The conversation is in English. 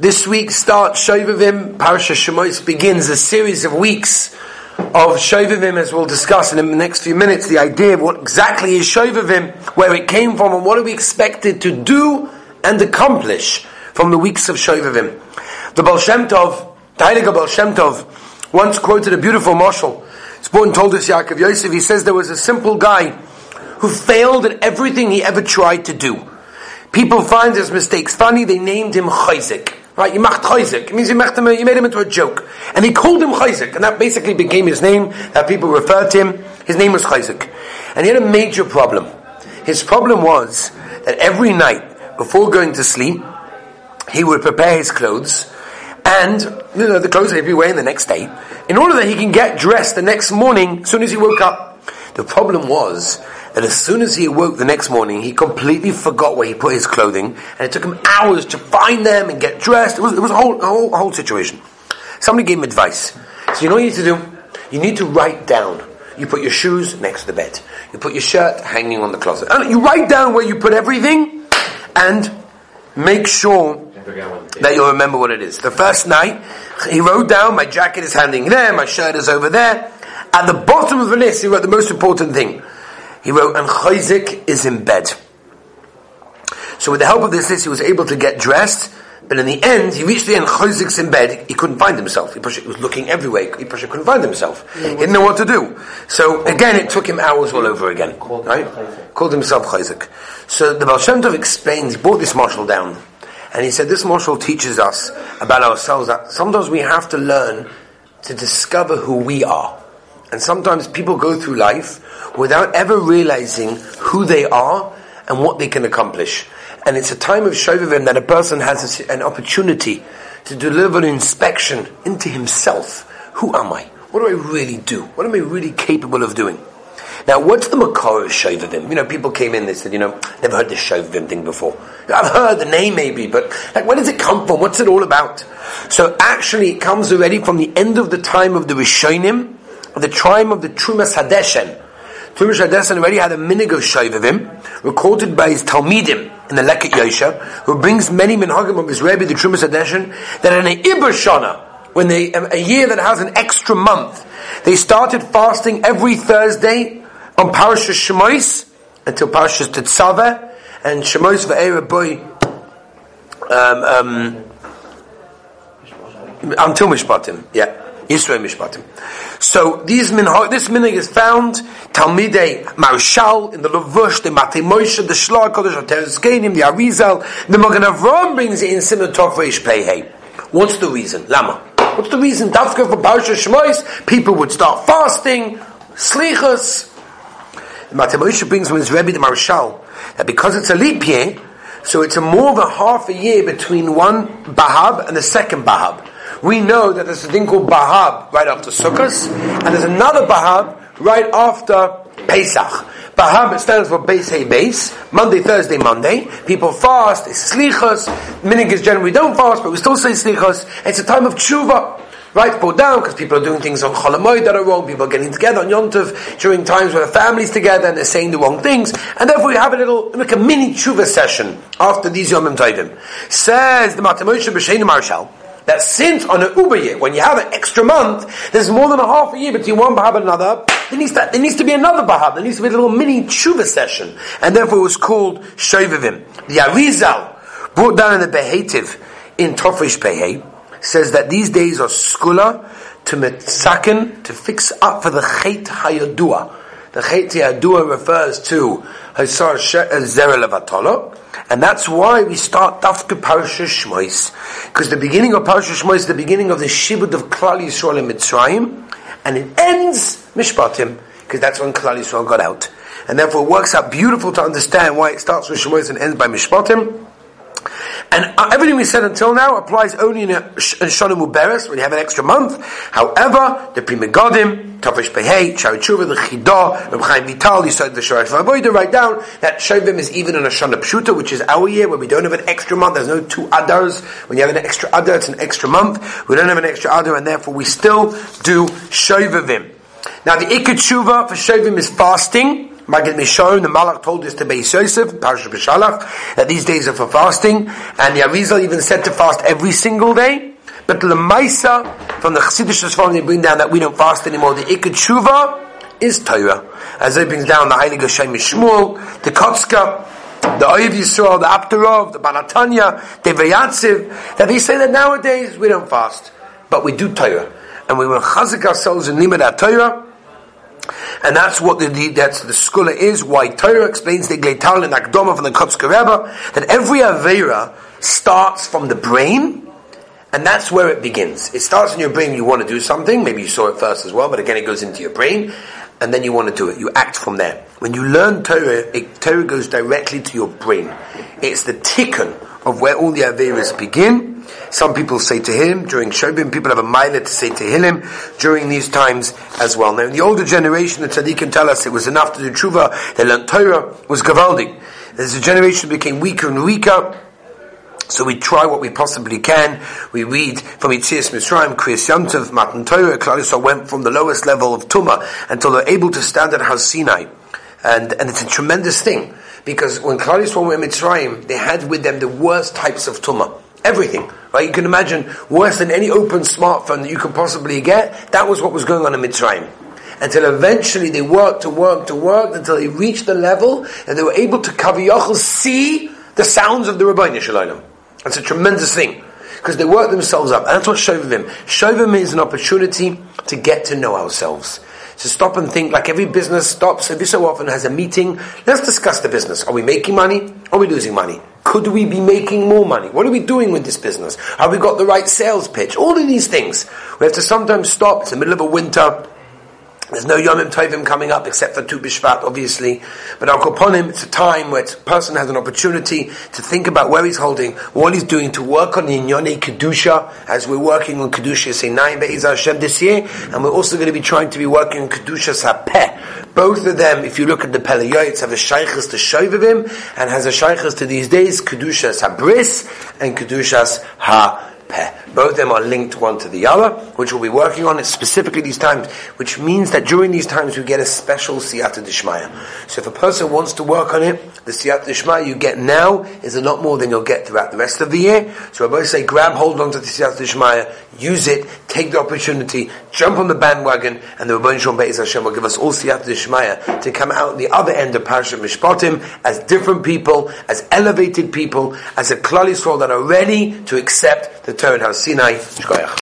This week starts Shovavim. Parasha Shemois begins a series of weeks of Shovavim, as we'll discuss in the next few minutes, the idea of what exactly is Shovavim, where it came from, and what are we expected to do and accomplish from the weeks of Shovavim. The Baal Shem Tov, the Helega Baal Shem Tov, once quoted a beautiful marshal. His born told us, Yaakov Yosef, he says there was a simple guy who failed at everything he ever tried to do. People find his mistakes funny, they named him Chayzik. Right, you macht Chayzik. It means you made him into a joke. And they called him Chayzik, and that basically became his name, that people referred to him. His name was Chayzik. And he had a major problem. His problem was that every night, before going to sleep, he would prepare his clothes, and the clothes he'd be wearing the next day, in order that he can get dressed the next morning, as soon as he woke up. The problem was that as soon as he awoke the next morning, he completely forgot where he put his clothing, and it took him hours to find them and get dressed. It was a whole situation. Somebody gave him advice. So you know what you need to do? You need to write down. You put your shoes next to the bed. You put your shirt hanging on the closet. And you write down where you put everything, and make sure that you'll remember what it is. The first night, he wrote down, my jacket is hanging there, my shirt is over there. At the bottom of the list, he wrote the most important thing. He wrote, and Chayzik is in bed. So with the help of this list, he was able to get dressed, but in the end, he reached the end, Chayzik's in bed, he couldn't find himself. He was looking everywhere, he couldn't find himself. He didn't know what to do. So again, it took him hours all over again. Called himself Chayzik. So the Baal Shem Tov explains, he brought this marshal down, and he said, this marshal teaches us about ourselves, that sometimes we have to learn to discover who we are. And sometimes people go through life without ever realizing who they are and what they can accomplish. And it's a time of Shovavim that a person has an opportunity to deliver an inspection into himself. Who am I? What do I really do? What am I really capable of doing? Now, what's the makor of Shovavim? People came in, they said, never heard this Shovavim thing before. I've heard the name maybe, but where does it come from? What's it all about? So actually, it comes already from the end of the time of the Rishonim, the time of the Terumas HaDeshen. Terumas HaDeshen already had a minig of Shovavim, recorded by his Talmidim in the Lekit Yosha, who brings many minhagim of his Rebbe, the Terumas HaDeshen, that in an Iber Shana, a year that has an extra month, they started fasting every Thursday on Parashat Shemois until Parashat Tzavah, and Shemois V'era Boi until Mishpatim. Yeah. Yisrael Mishpatim. So this minhag is found Talmidei Marshal in the Lovosh, the Matemosh, the Shlach, the Arizal, the Magen Avraham brings it in similar Tofes Pehe. What's the reason? Lama. What's the reason? Dafka for Parashat Shmois, people would start fasting, Slichos. The Matemosh brings from his Rebbe the Marshal that because it's a leap year, so it's a more than half a year between one Bahab and the second Bahab. We know that there's a thing called Bahab right after Sukkos, and there's another Bahab right after Pesach. Bahab, it stands for Beis Hey Beis, Monday, Thursday, Monday. People fast, it's Slichos. Minhagis generally don't fast, but we still say Slichos. It's a time of Tshuva. Right, pull down, because people are doing things on Chol HaMoed that are wrong, people are getting together on Yontav during times where the family's together and they're saying the wrong things, and therefore we have a mini Tshuva session after these Yomim Tovim. Says the Matemosh B'Sheinu Marshal, that since on an Uber year, when you have an extra month, there's more than a half a year between one Bahab and another, there needs to be another Bahab, there needs to be a little mini Tshuva session, and therefore it was called Shovavim. The Arizal, brought down in the Behetiv in Tofes Pehe, says that these days are skula to mitzaken, to fix up for the cheit hayadua. The cheit hayadua refers to hasar zera levatolo, and that's why we start after Parashat Shmois, because the beginning of Parashat Shmois is the beginning of the shibud of Klali Yisrael in Mitzrayim, and it ends Mishpatim, because that's when Klali Yisrael got out, and therefore it works out beautiful to understand why it starts with Shmois and ends by Mishpatim. And everything we said until now applies only in Shana Muberes, when you have an extra month. However, the Prima Godim, Tofes Pehe, Shari Tshuva, the Chidah, Reb Chaim Vital, you said the Shari Tzvaboida, write down that Shovavim is even in a Shana Pshuta, which is our year, where we don't have an extra month. There's no two Adars. When you have an extra Adar, it's an extra month. We don't have an extra Adar, and therefore we still do Shovavim. Now, the ikar teshuvah for Shovavim is fasting. Magid Misharim, the Malach told this to Beit Yosef, Parashat Shalach, that these days are for fasting, and the Arizal even said to fast every single day. But the Maisa from the Chassidish Sfarim they bring down that we don't fast anymore. The ikar teshuvah is Torah, as they brings down the Helega Shem Shmuel, the Kotzka, the Oyev Yisrael, the Aptarov, the Banatanya, the Vayatziv, that they say that nowadays we don't fast, but we do Torah, and we will chazik ourselves in limud Torah, and that's what the skula is. Why Torah explains the Gleital and Akdoma from the Kotzka Rebbe that every Aveira starts from the brain. And that's where it begins. It starts in your brain, you want to do something, maybe you saw it first as well, but again it goes into your brain, and then you want to do it, you act from there. When you learn Torah, Torah goes directly to your brain. It's the tikkun of where all the Averas begin. Some people say Tehillim, during Shovavim, people have a milah to say Tehillim during these times as well. Now in the older generation, the tzaddikim tell us it was enough to do Tshuva, they learned Torah, was gavaldik. As the generation became weaker and weaker, so we try what we possibly can. We read from Yetzias Mitzrayim, Kriyas Yontav, Matan Torah. Klali Yisrael went from the lowest level of Tumah until they're able to stand at Har Sinai, and it's a tremendous thing because when Klali Yisrael were in Mitzrayim, they had with them the worst types of Tumah. Everything, right? You can imagine worse than any open smartphone that you can possibly get. That was what was going on in Mitzrayim. Until eventually they worked to work until they reached the level and they were able to kaviyachol see the sounds of the Rabbeinu Shalom. It's a tremendous thing because they work themselves up, and that's what Shovavim. Shovavim is an opportunity to get to know ourselves. To stop and think, like every business stops every so often, has a meeting. Let's discuss the business. Are we making money? Are we losing money? Could we be making more money? What are we doing with this business? Have we got the right sales pitch? All of these things we have to sometimes stop. It's the middle of a winter. There's no Yomim Tovim coming up except for Tu B'Shvat, obviously. But Al Koponim, it's a time where a person has an opportunity to think about where he's holding, what he's doing, to work on the Inyonei Kedusha, as we're working on Kedusha Sinai Be'ezah Hashem this year, and we're also going to be trying to be working on Kedusha Sapeh. Both of them, if you look at the Pelayotes, have a Shaykhus to Shovavim, and has a Shaykhus to these days, Kedusha Sabris, and Kedusha Ha. Both of them are linked one to the other, which we'll be working on. It's specifically these times, which means that during these times we get a special siyata d'shmaya. So if a person wants to work on it, the siyata d'shmaya you get now is a lot more than you'll get throughout the rest of the year. So I both say grab hold on to the siyata d'shmaya, use it, take the opportunity, jump on the bandwagon, and the Rabbeinu Shalom Be'ez Hashem will give us all siyata d'shmaya to come out the other end of Parashat Mishpatim as different people, as elevated people, as a Klal Yisrael that are ready to accept the Torah and Har Sinai.